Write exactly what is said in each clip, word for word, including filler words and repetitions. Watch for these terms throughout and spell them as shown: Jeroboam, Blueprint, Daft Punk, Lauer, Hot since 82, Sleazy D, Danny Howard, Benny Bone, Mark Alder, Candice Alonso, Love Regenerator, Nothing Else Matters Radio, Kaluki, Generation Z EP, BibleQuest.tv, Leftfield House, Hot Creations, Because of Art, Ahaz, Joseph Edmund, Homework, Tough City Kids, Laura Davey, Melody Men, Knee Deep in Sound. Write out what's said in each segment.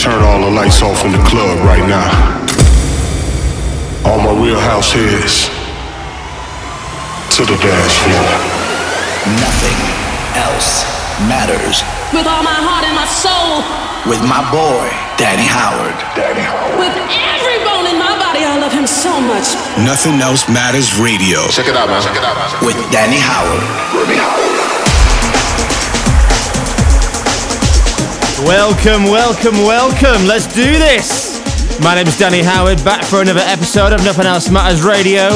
turn all the lights off in the club right now. All my real house heads to the dance floor. Nothing else matters. With all my heart and my soul. With my boy, Danny Howard. Danny Howard. With every bone in my body, I love him so much. Nothing Else Matters Radio. Check it out, man. Check it out, man. With Danny Howard. Danny Howard. Welcome, welcome, welcome. Let's do this. My name's Danny Howard, back for another episode of Nothing Else Matters Radio.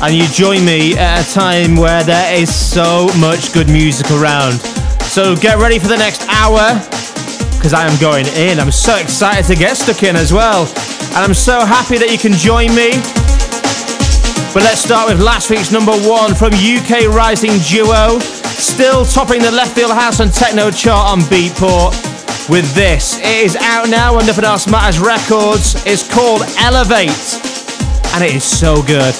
And you join me at a time where there is so much good music around. So get ready for the next hour, because I am going in. I'm so excited to get stuck in as well. And I'm so happy that you can join me. But let's start with last week's number one from U K rising duo. Still topping the Leftfield House and Techno chart on Beatport with this. It is out now on Nothing Else Matters Records. It's called Elevate, and it is so good.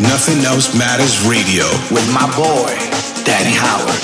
Nothing Else Matters Radio with my boy, Danny Howard.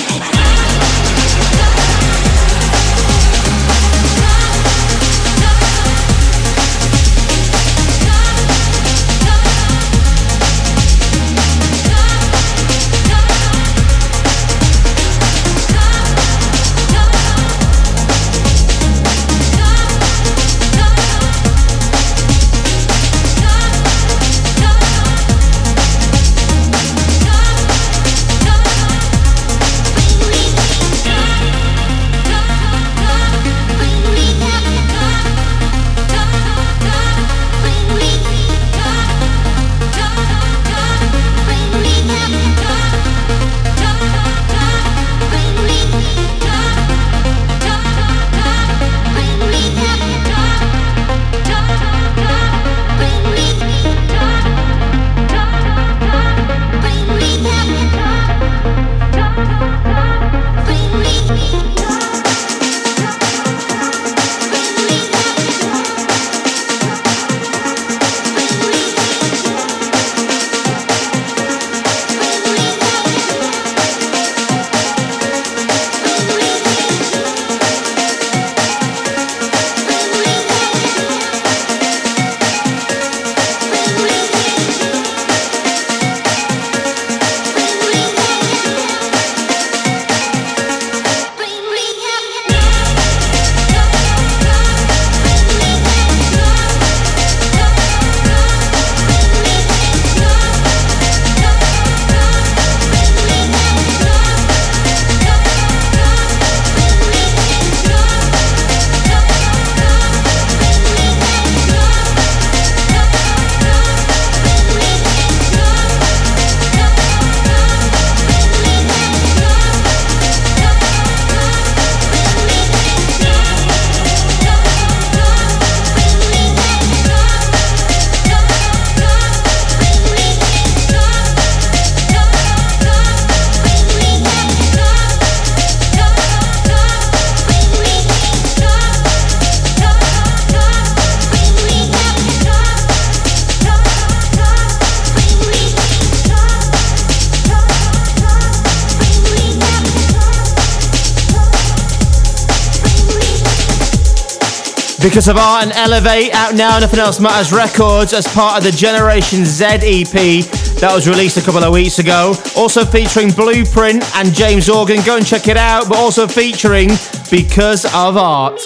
Because of Art and Elevate, out now on Nothing Else Matters Records as part of the Generation Z E P that was released a couple of weeks ago. Also featuring Blueprint and James Organ. Go and check it out, but also featuring Because of Art.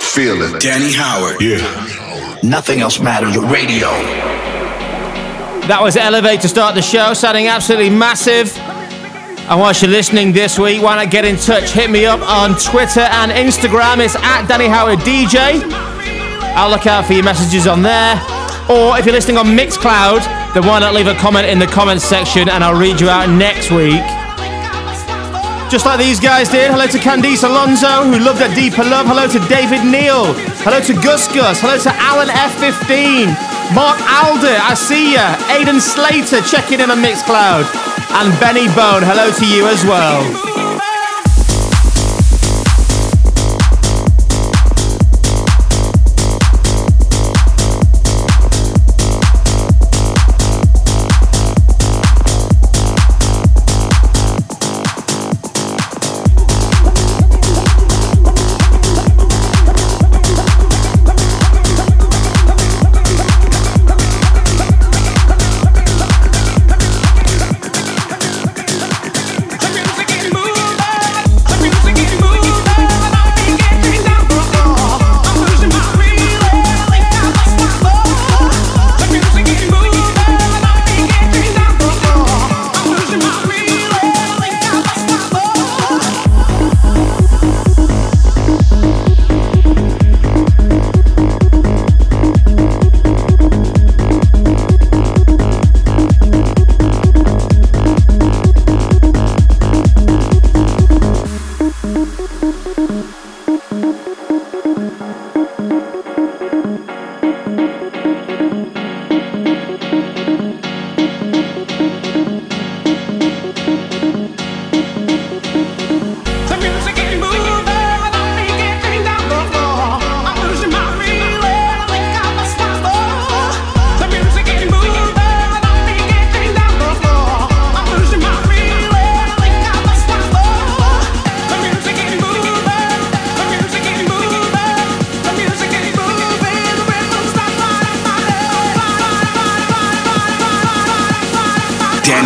Feel it. Danny Howard. Yeah. Nothing Else Matters Radio. That was Elevate to start the show, sounding absolutely massive. And whilst you're listening this week, why not get in touch? Hit me up on Twitter and Instagram. It's at Danny Howard D J. I'll look out for your messages on there. Or if you're listening on Mixcloud, then why not leave a comment in the comments section and I'll read you out next week. Just like these guys did. Hello to Candice Alonso, who loved that Deeper Love. Hello to David Neal. Hello to Gus Gus. Hello to Alan F fifteen. Mark Alder, I see ya. Aidan Slater checking in on Mixcloud. And Benny Bone, hello to you as well.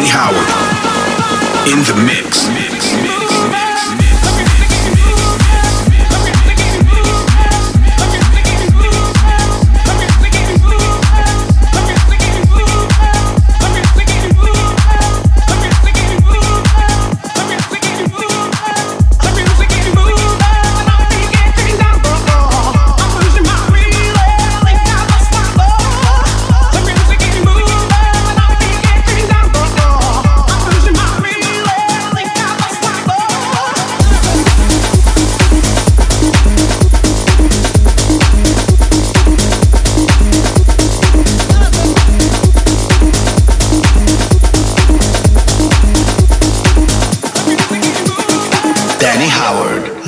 Danny Howard in the mix. mix, mix, mix.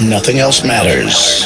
Nothing else matters.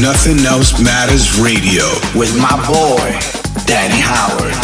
Nothing Else Matters Radio with my boy, Danny Howard.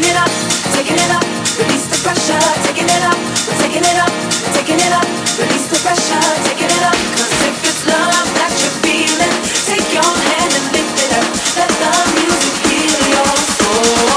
taking it up, taking it up, release the pressure, taking it up, we're taking it up, we're taking it up, release the pressure, taking it up, cause if it's love that you're feeling, take your hand and lift it up, let the music heal your soul.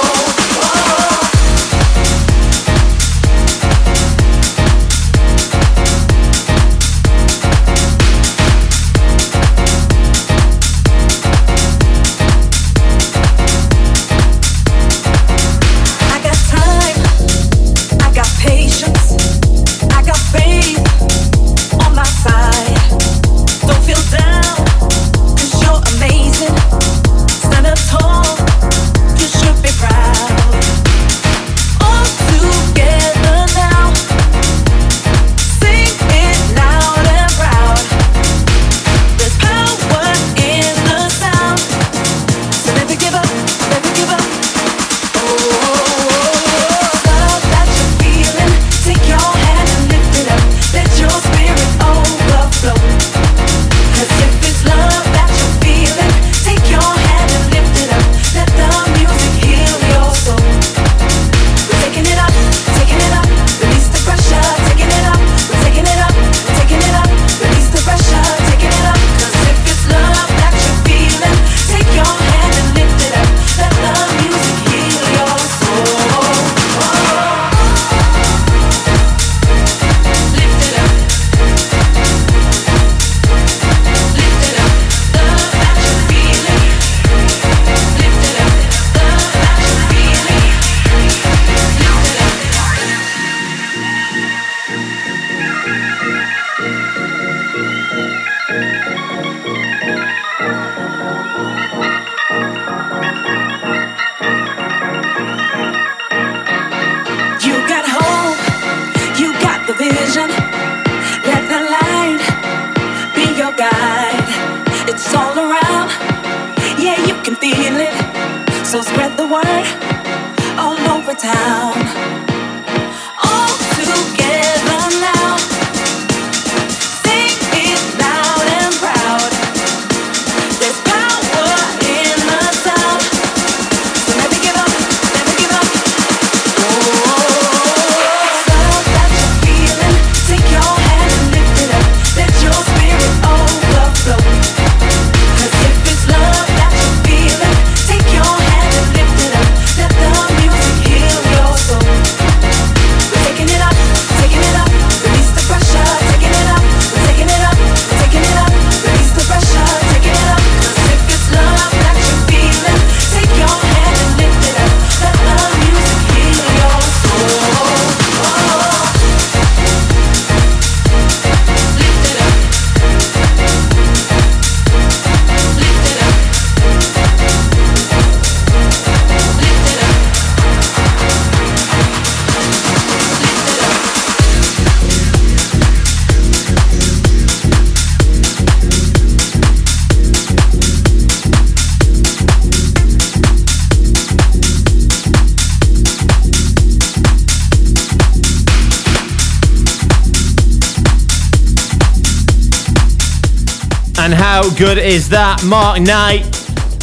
How good is that? Mark Knight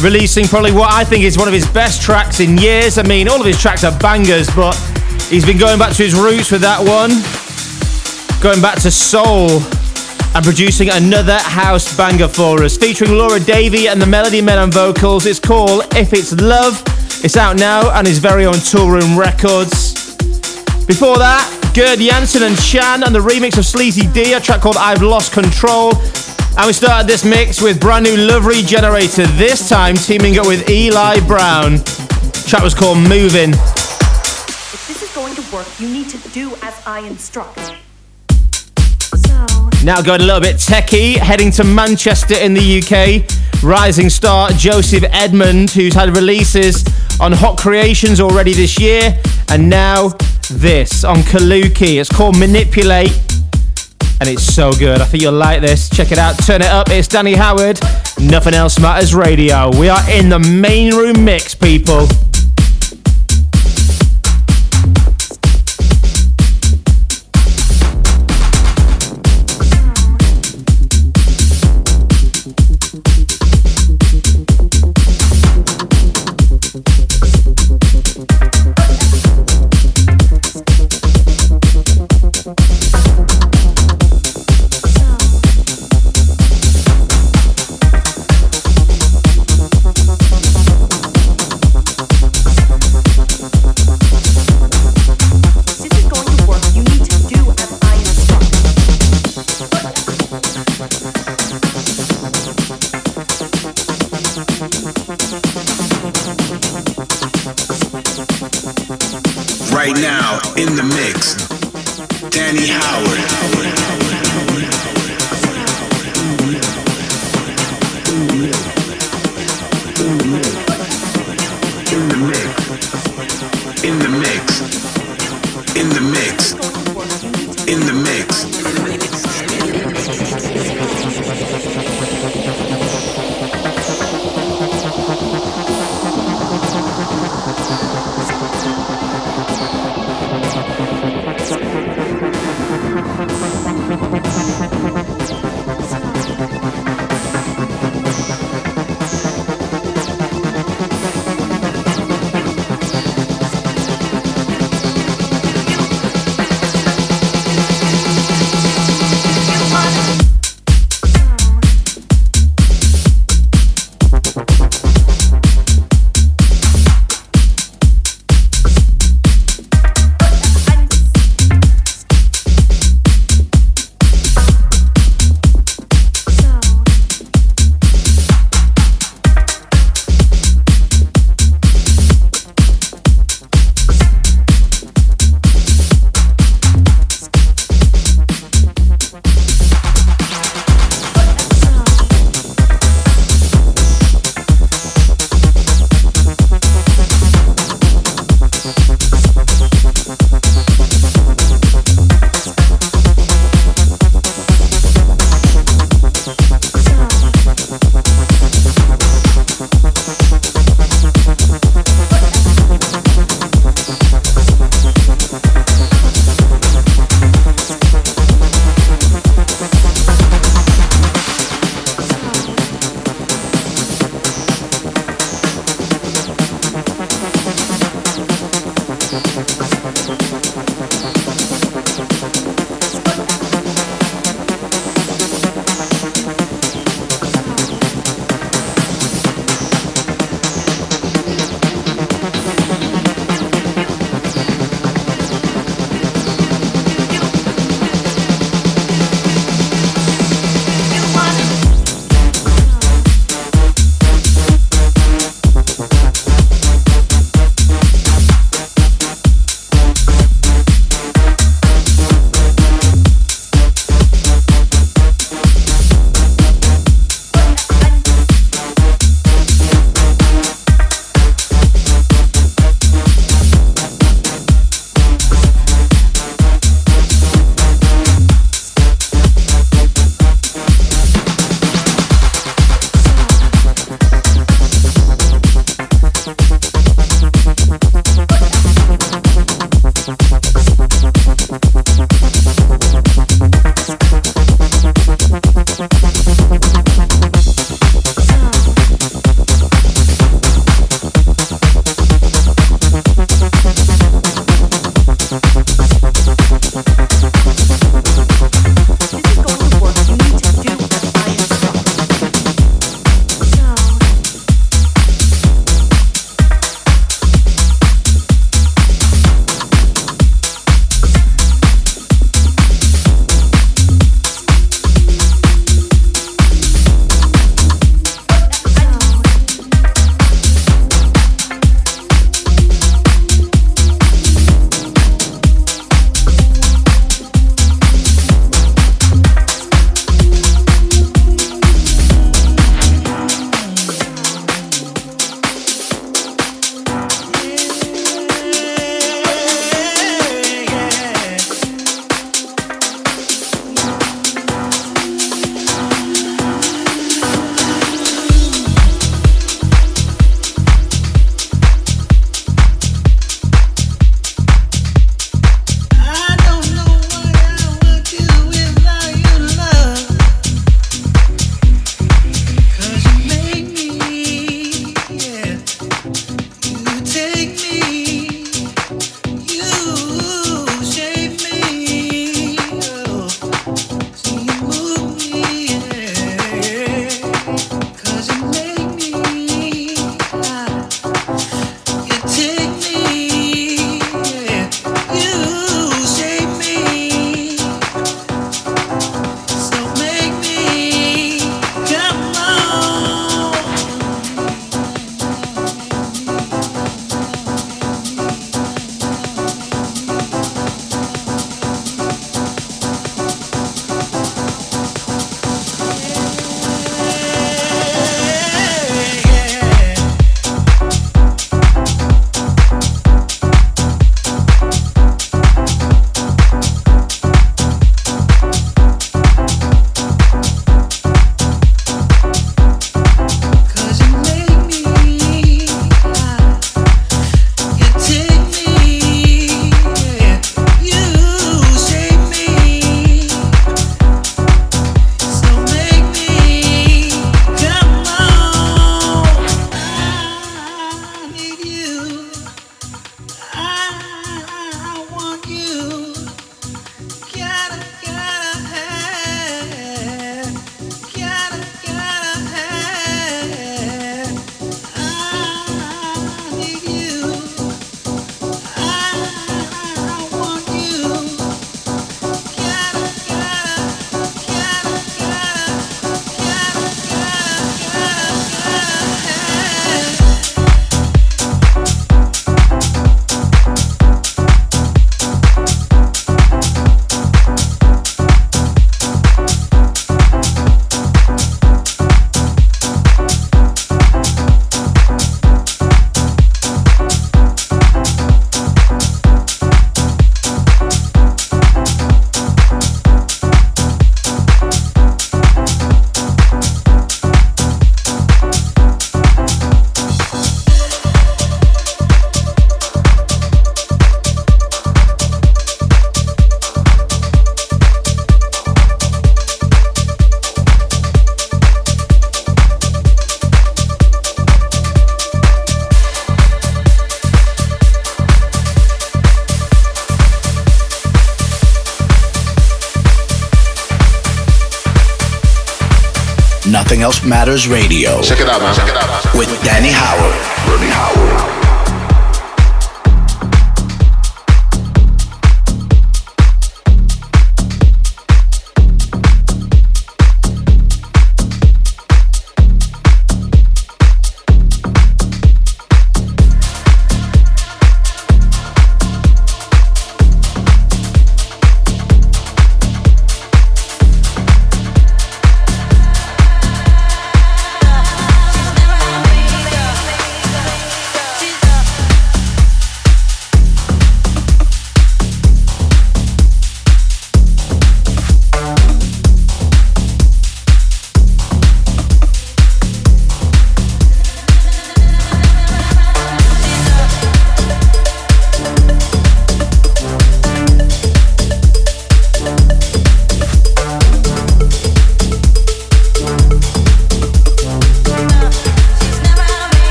releasing probably what I think is one of his best tracks in years. I mean, all of his tracks are bangers, but he's been going back to his roots with that one, going back to soul and producing another house banger for us, featuring Laura Davey and the Melody Men on vocals. It's called If It's Love. It's out now and his very own Tool Room Records. Before that, Gerd Janssen and Shan and the remix of Sleazy D, a track called I've Lost Control. And we started this mix with brand new Love Regenerator, this time teaming up with Eli Brown. The track was called Moving. If this is going to work, you need to do as I instruct. So. Now going a little bit techie, heading to Manchester in the U K. Rising star Joseph Edmund, who's had releases on Hot Creations already this year. And now this on Kaluki. It's called Manipulate. And it's so good. I think you'll like this. Check it out. Turn it up. It's Danny Howard. Nothing Else Matters Radio. We are in the main room mix, people. right now in the mix, Danny Howard. Nothing Else Matters Radio. Check it out, man. Check it out, man. With Danny Howard. Danny Howard.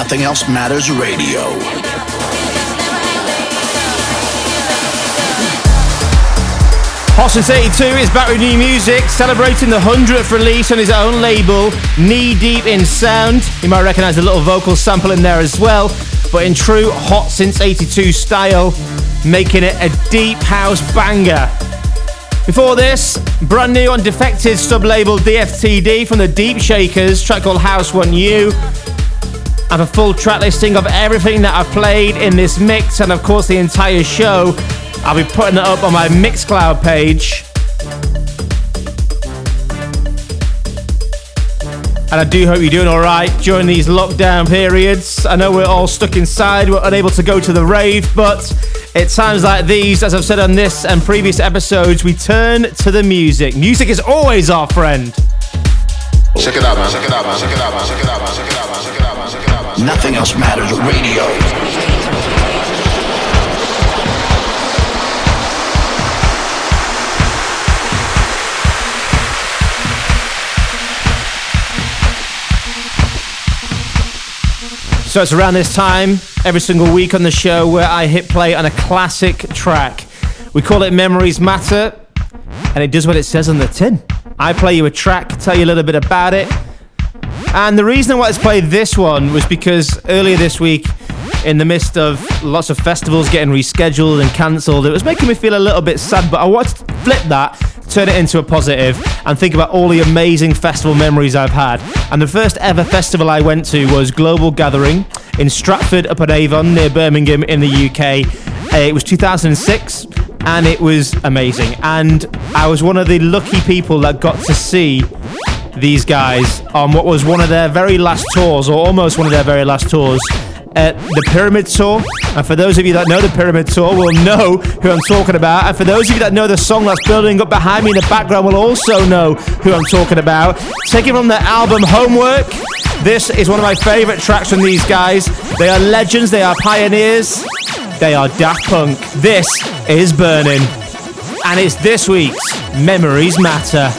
Nothing Else Matters Radio. Hot since eighty-two is back with new music, celebrating the hundredth release on his own label, Knee Deep in Sound. You might recognise the little vocal sample in there as well, but in true Hot since eighty-two style, making it a deep house banger. Before this, brand new on Defected sub-label D F T D from the Deep Shakers, track called House Want You. I have a full track listing of everything that I've played in this mix and of course the entire show. I'll be putting it up on my Mixcloud page. And I do hope you're doing all right during these lockdown periods. I know we're all stuck inside, we're unable to go to the rave, but at times like these, as I've said on this and previous episodes, we turn to the music. Music is always our friend. Check it out, man. Check it out, man. Check it out, man. Check it out, man. Check it out, man. Check it out, man. Check it out, man. Nothing Else Matters Radio. So it's around this time every single week on the show where I hit play on a classic track. We call it Memories Matter, and it does what it says on the tin. I play you a track, tell you a little bit about it. And the reason I wanted to play this one was because earlier this week, in the midst of lots of festivals getting rescheduled and cancelled, it was making me feel a little bit sad, but I wanted to flip that, turn it into a positive, and think about all the amazing festival memories I've had. And the first ever festival I went to was Global Gathering in Stratford-upon-Avon near Birmingham in the U K. It was two thousand six and it was amazing. And I was one of the lucky people that got to see these guys on what was one of their very last tours, or almost one of their very last tours, at the Pyramid Tour. And for those of you that know the Pyramid Tour will know who I'm talking about. And for those of you that know the song that's building up behind me in the background will also know who I'm talking about. Taken from their album Homework, this is one of my favourite tracks from these guys. They are legends, they are pioneers, they are Daft Punk. This is Burning. And it's this week's Memories Matter.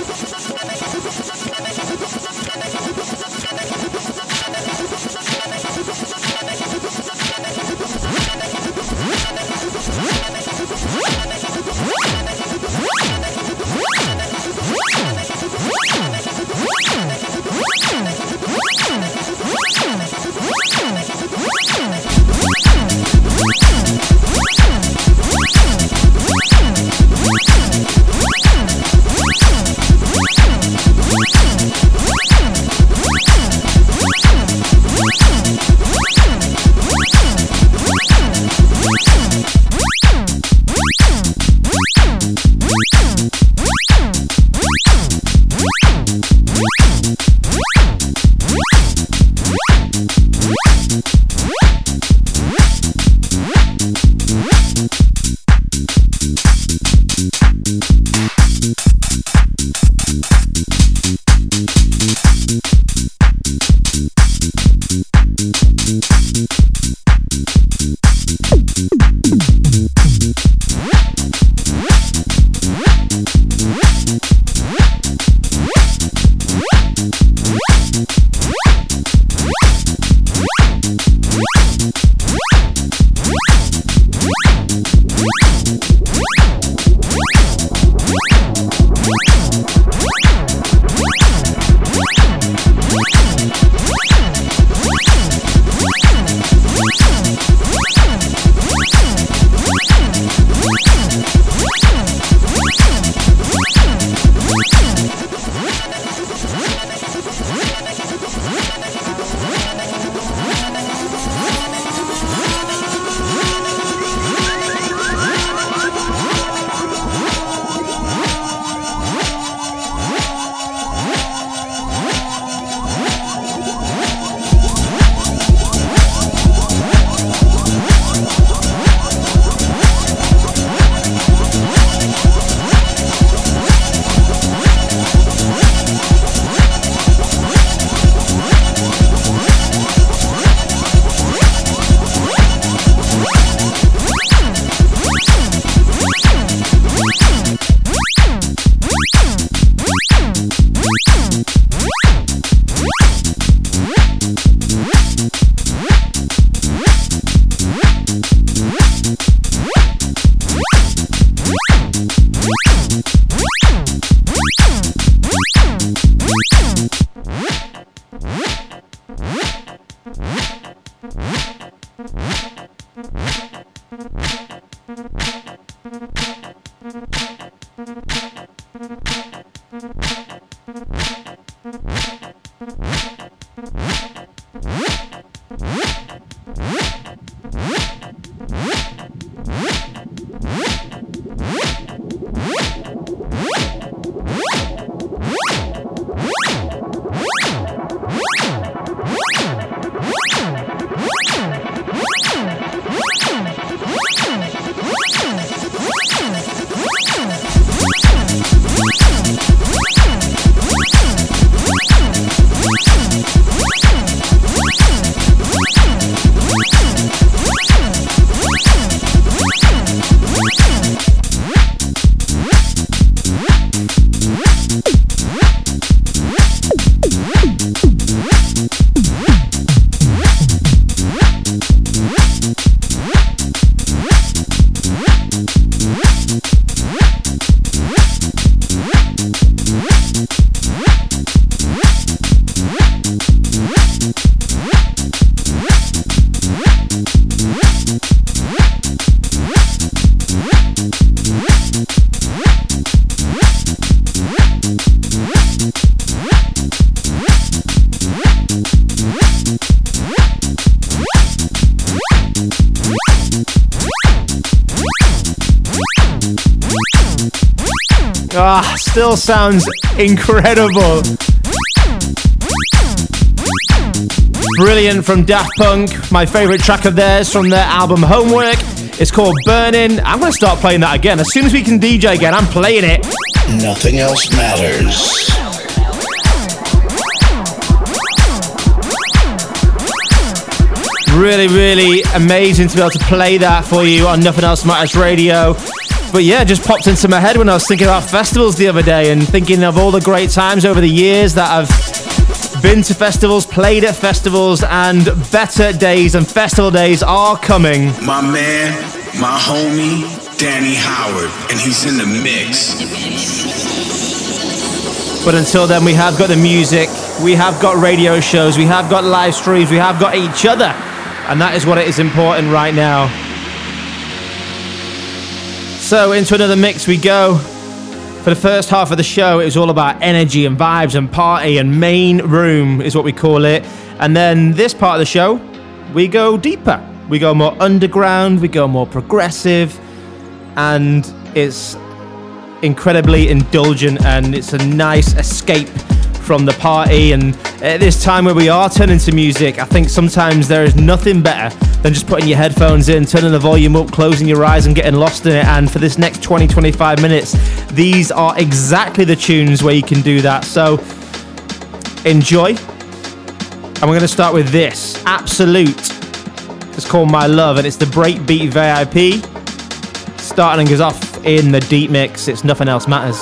Still sounds incredible. Brilliant from Daft Punk, my favourite track of theirs from their album Homework. It's called Burning. I'm going to start playing that again. As soon as we can D J again, I'm playing it. Nothing else matters. Really, really amazing to be able to play that for you on Nothing Else Matters Radio. But yeah, it just popped into my head when I was thinking about festivals the other day and thinking of all the great times over the years that I've been to festivals, played at festivals, and better days and festival days are coming. My man, my homie, Danny Howard, and he's in the mix. But until then, we have got the music, we have got radio shows, we have got live streams, we have got each other. And that is what is important right now. So into another mix we go. For the first half of the show, it was all about energy and vibes and party and main room is what we call it. And then this part of the show, we go deeper. We go more underground, we go more progressive. And it's incredibly indulgent and it's a nice escape from the party. And at this time where we are turning to music, I think sometimes there is nothing better than just putting your headphones in, turning the volume up, closing your eyes and getting lost in it. And for this next twenty to twenty-five minutes, these are exactly the tunes where you can do that. So enjoy. And we're going to start with this Absolute. It's called My Love and it's the Breakbeat V I P starting us off in the deep mix. It's Nothing Else Matters.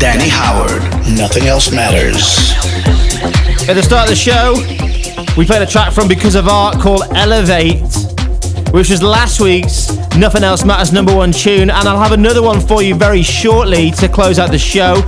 Danny Howard. Nothing Else Matters. At the start of the show, we played a track from Because of Art called Elevate, which was last week's Nothing Else Matters number one tune, and I'll have another one for you very shortly to close out the show.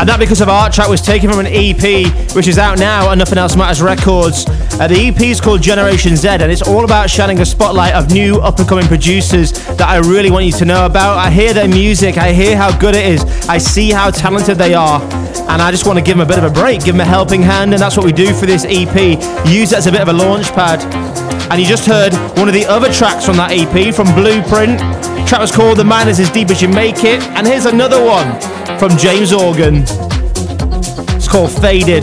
And that Because of Art track was taken from an E P which is out now on Nothing Else Matters Records. Uh, the E P is called Generation Z, and it's all about shining a spotlight of new up-and-coming producers that I really want you to know about. I hear their music, I hear how good it is, I see how talented they are, and I just want to give them a bit of a break, give them a helping hand, and that's what we do for this E P. Use it as a bit of a launch pad. And you just heard one of the other tracks from that E P from Blueprint. The track was called The Man Is As Deep As You Make It, and here's another one from James Organ. It's called Faded.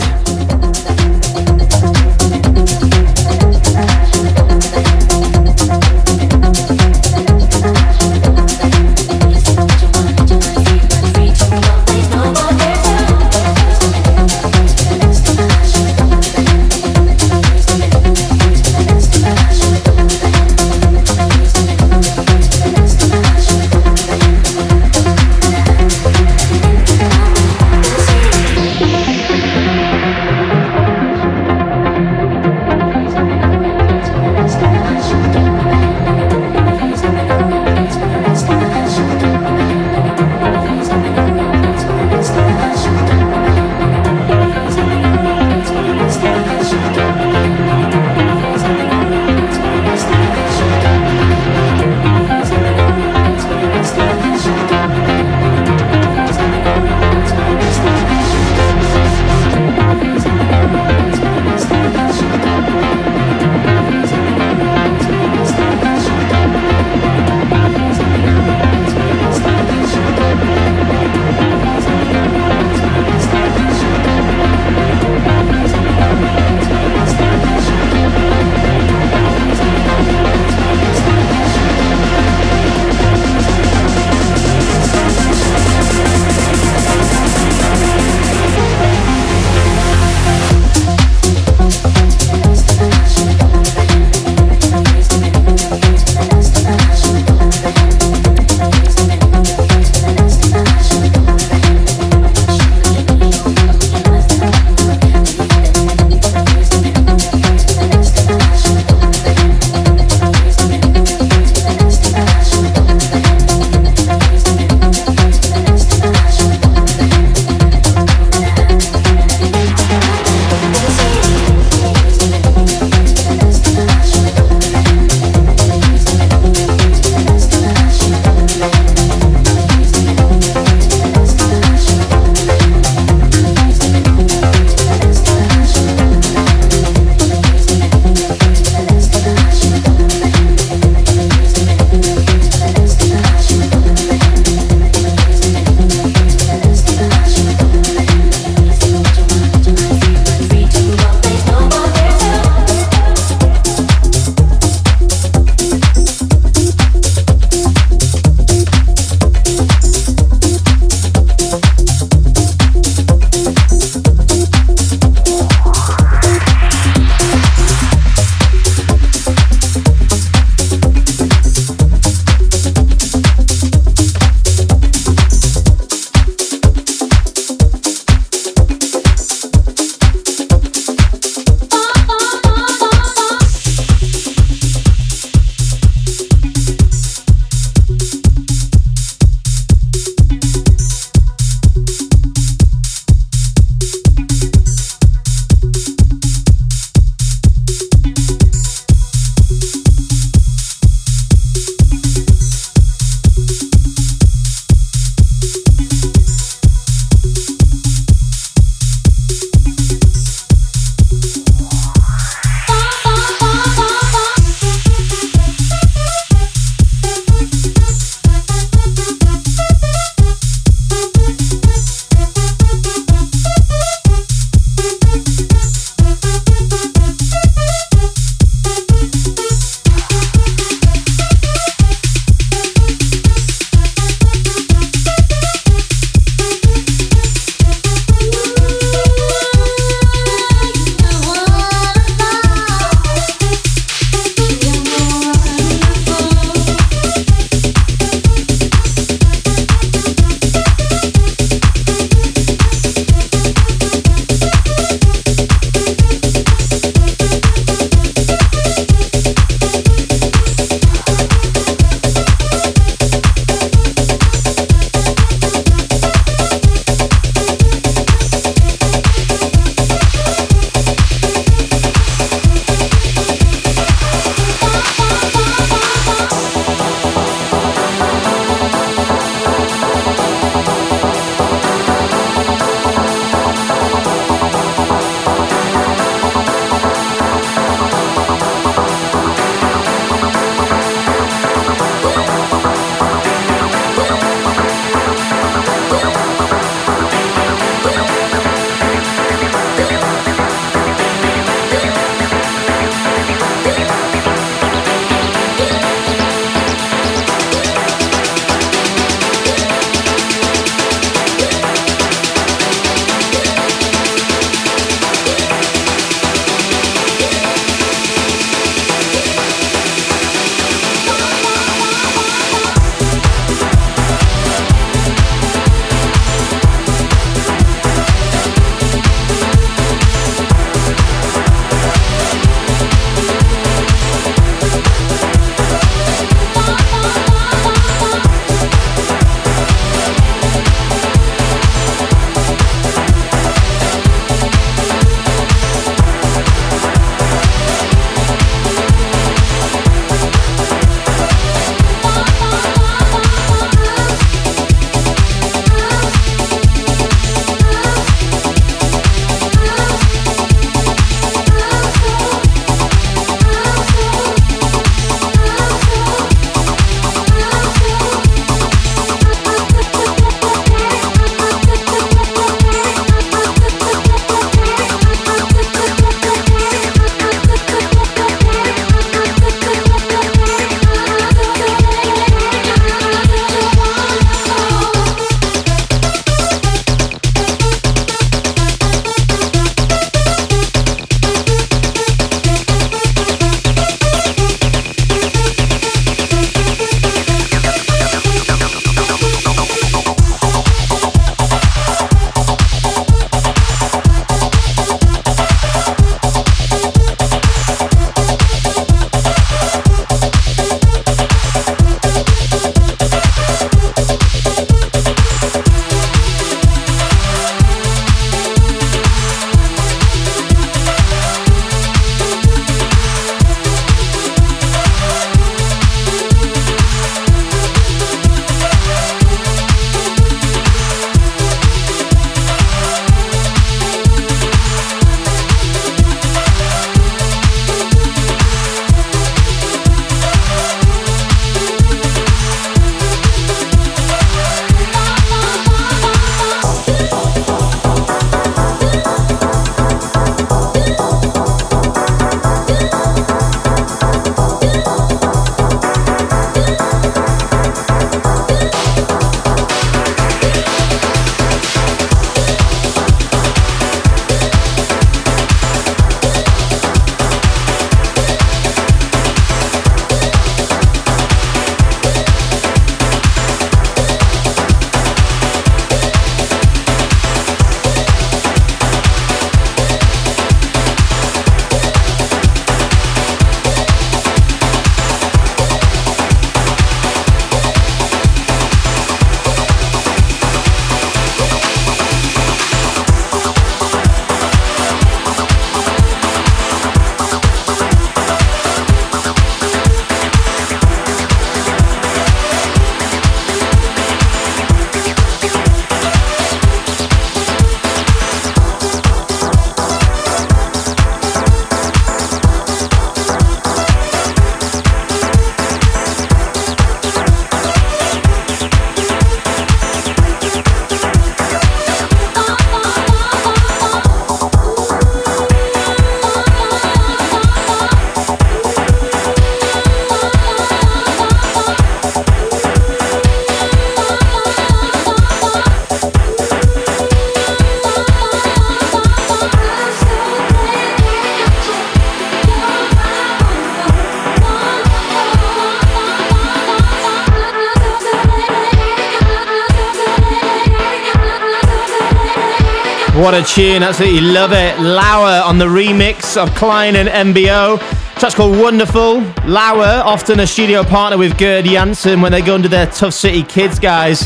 What a tune, absolutely love it. Lauer on the remix of Klein and M B O. Track's called Wonderful. Lauer, often a studio partner with Gerd Janssen when they go under their Tough City Kids guys.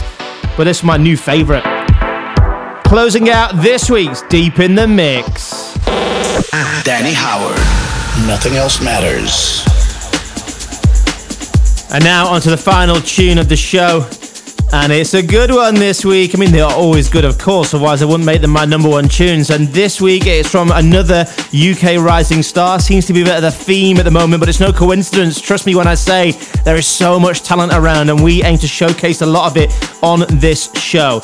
But this is my new favourite. Closing out this week's Deep in the Mix. Danny Howard. Nothing Else Matters. And now onto the final tune of the show. And it's a good one this week. I mean, they are always good, of course, otherwise I wouldn't make them my number one tunes. And this week it's from another U K rising star. Seems to be a bit of a theme at the moment, but it's no coincidence. Trust me when I say there is so much talent around, and we aim to showcase a lot of it on this show.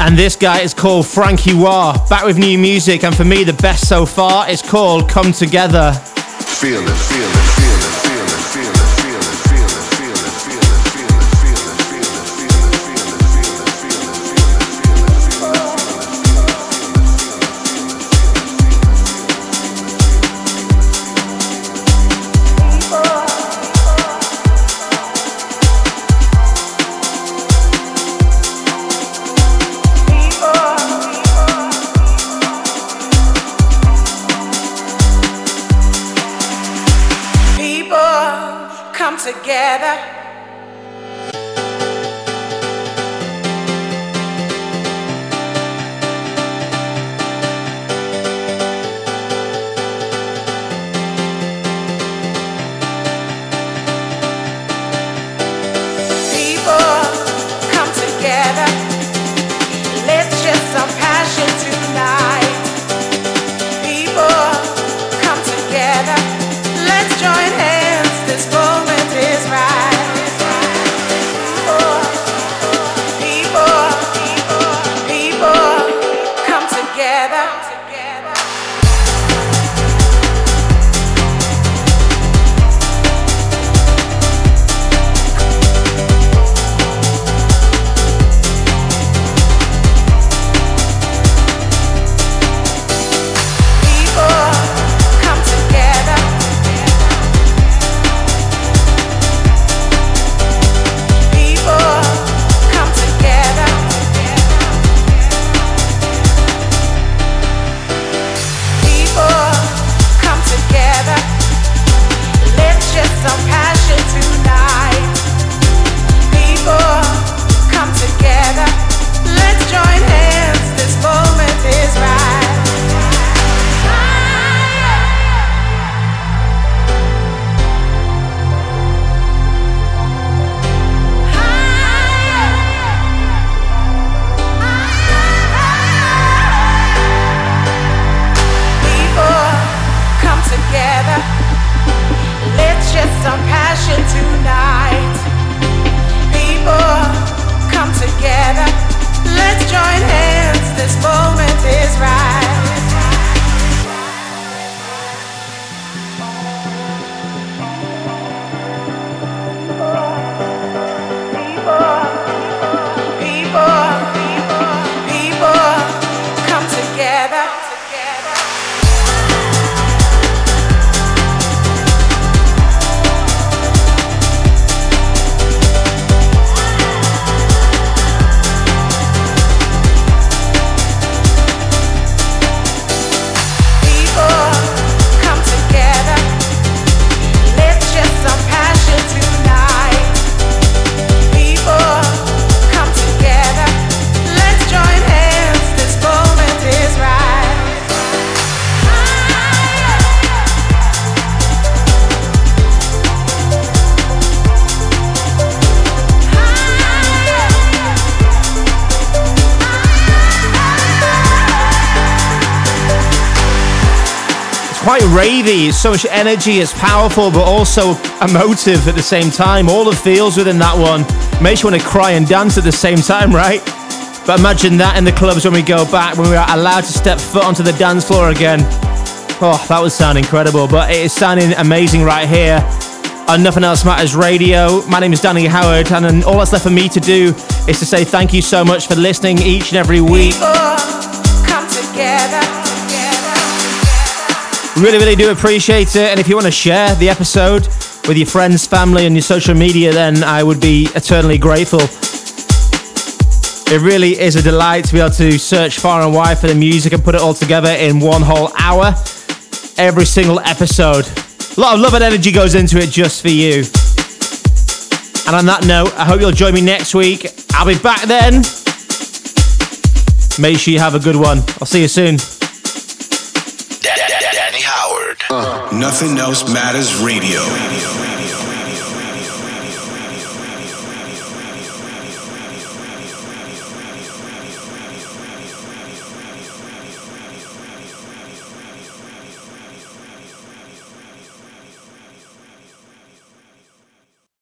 And this guy is called Frankie Wah, back with new music, and for me the best so far is called Come Together. Feel it, feel it, feel it, feel it, feel it. Quite ravey, so much energy, it's powerful but also emotive at the same time. All the feels within that one makes you want to cry and dance at the same time, right? But imagine that in the clubs when we go back, when we are allowed to step foot onto the dance floor again. Oh, that would sound incredible, but it is sounding amazing right here on Nothing Else Matters Radio. My name is Danny Howard, and all that's left for me to do is to say thank you so much for listening each and every week. People come together. Really, really do appreciate it. And if you want to share the episode with your friends, family, and your social media, then I would be eternally grateful. It really is a delight to be able to search far and wide for the music and put it all together in one whole hour. Every single episode. A lot of love and energy goes into it just for you. And on that note, I hope you'll join me next week. I'll be back then. Make sure you have a good one. I'll see you soon. Danny Howard. Uh. Nothing Else Matters Radio.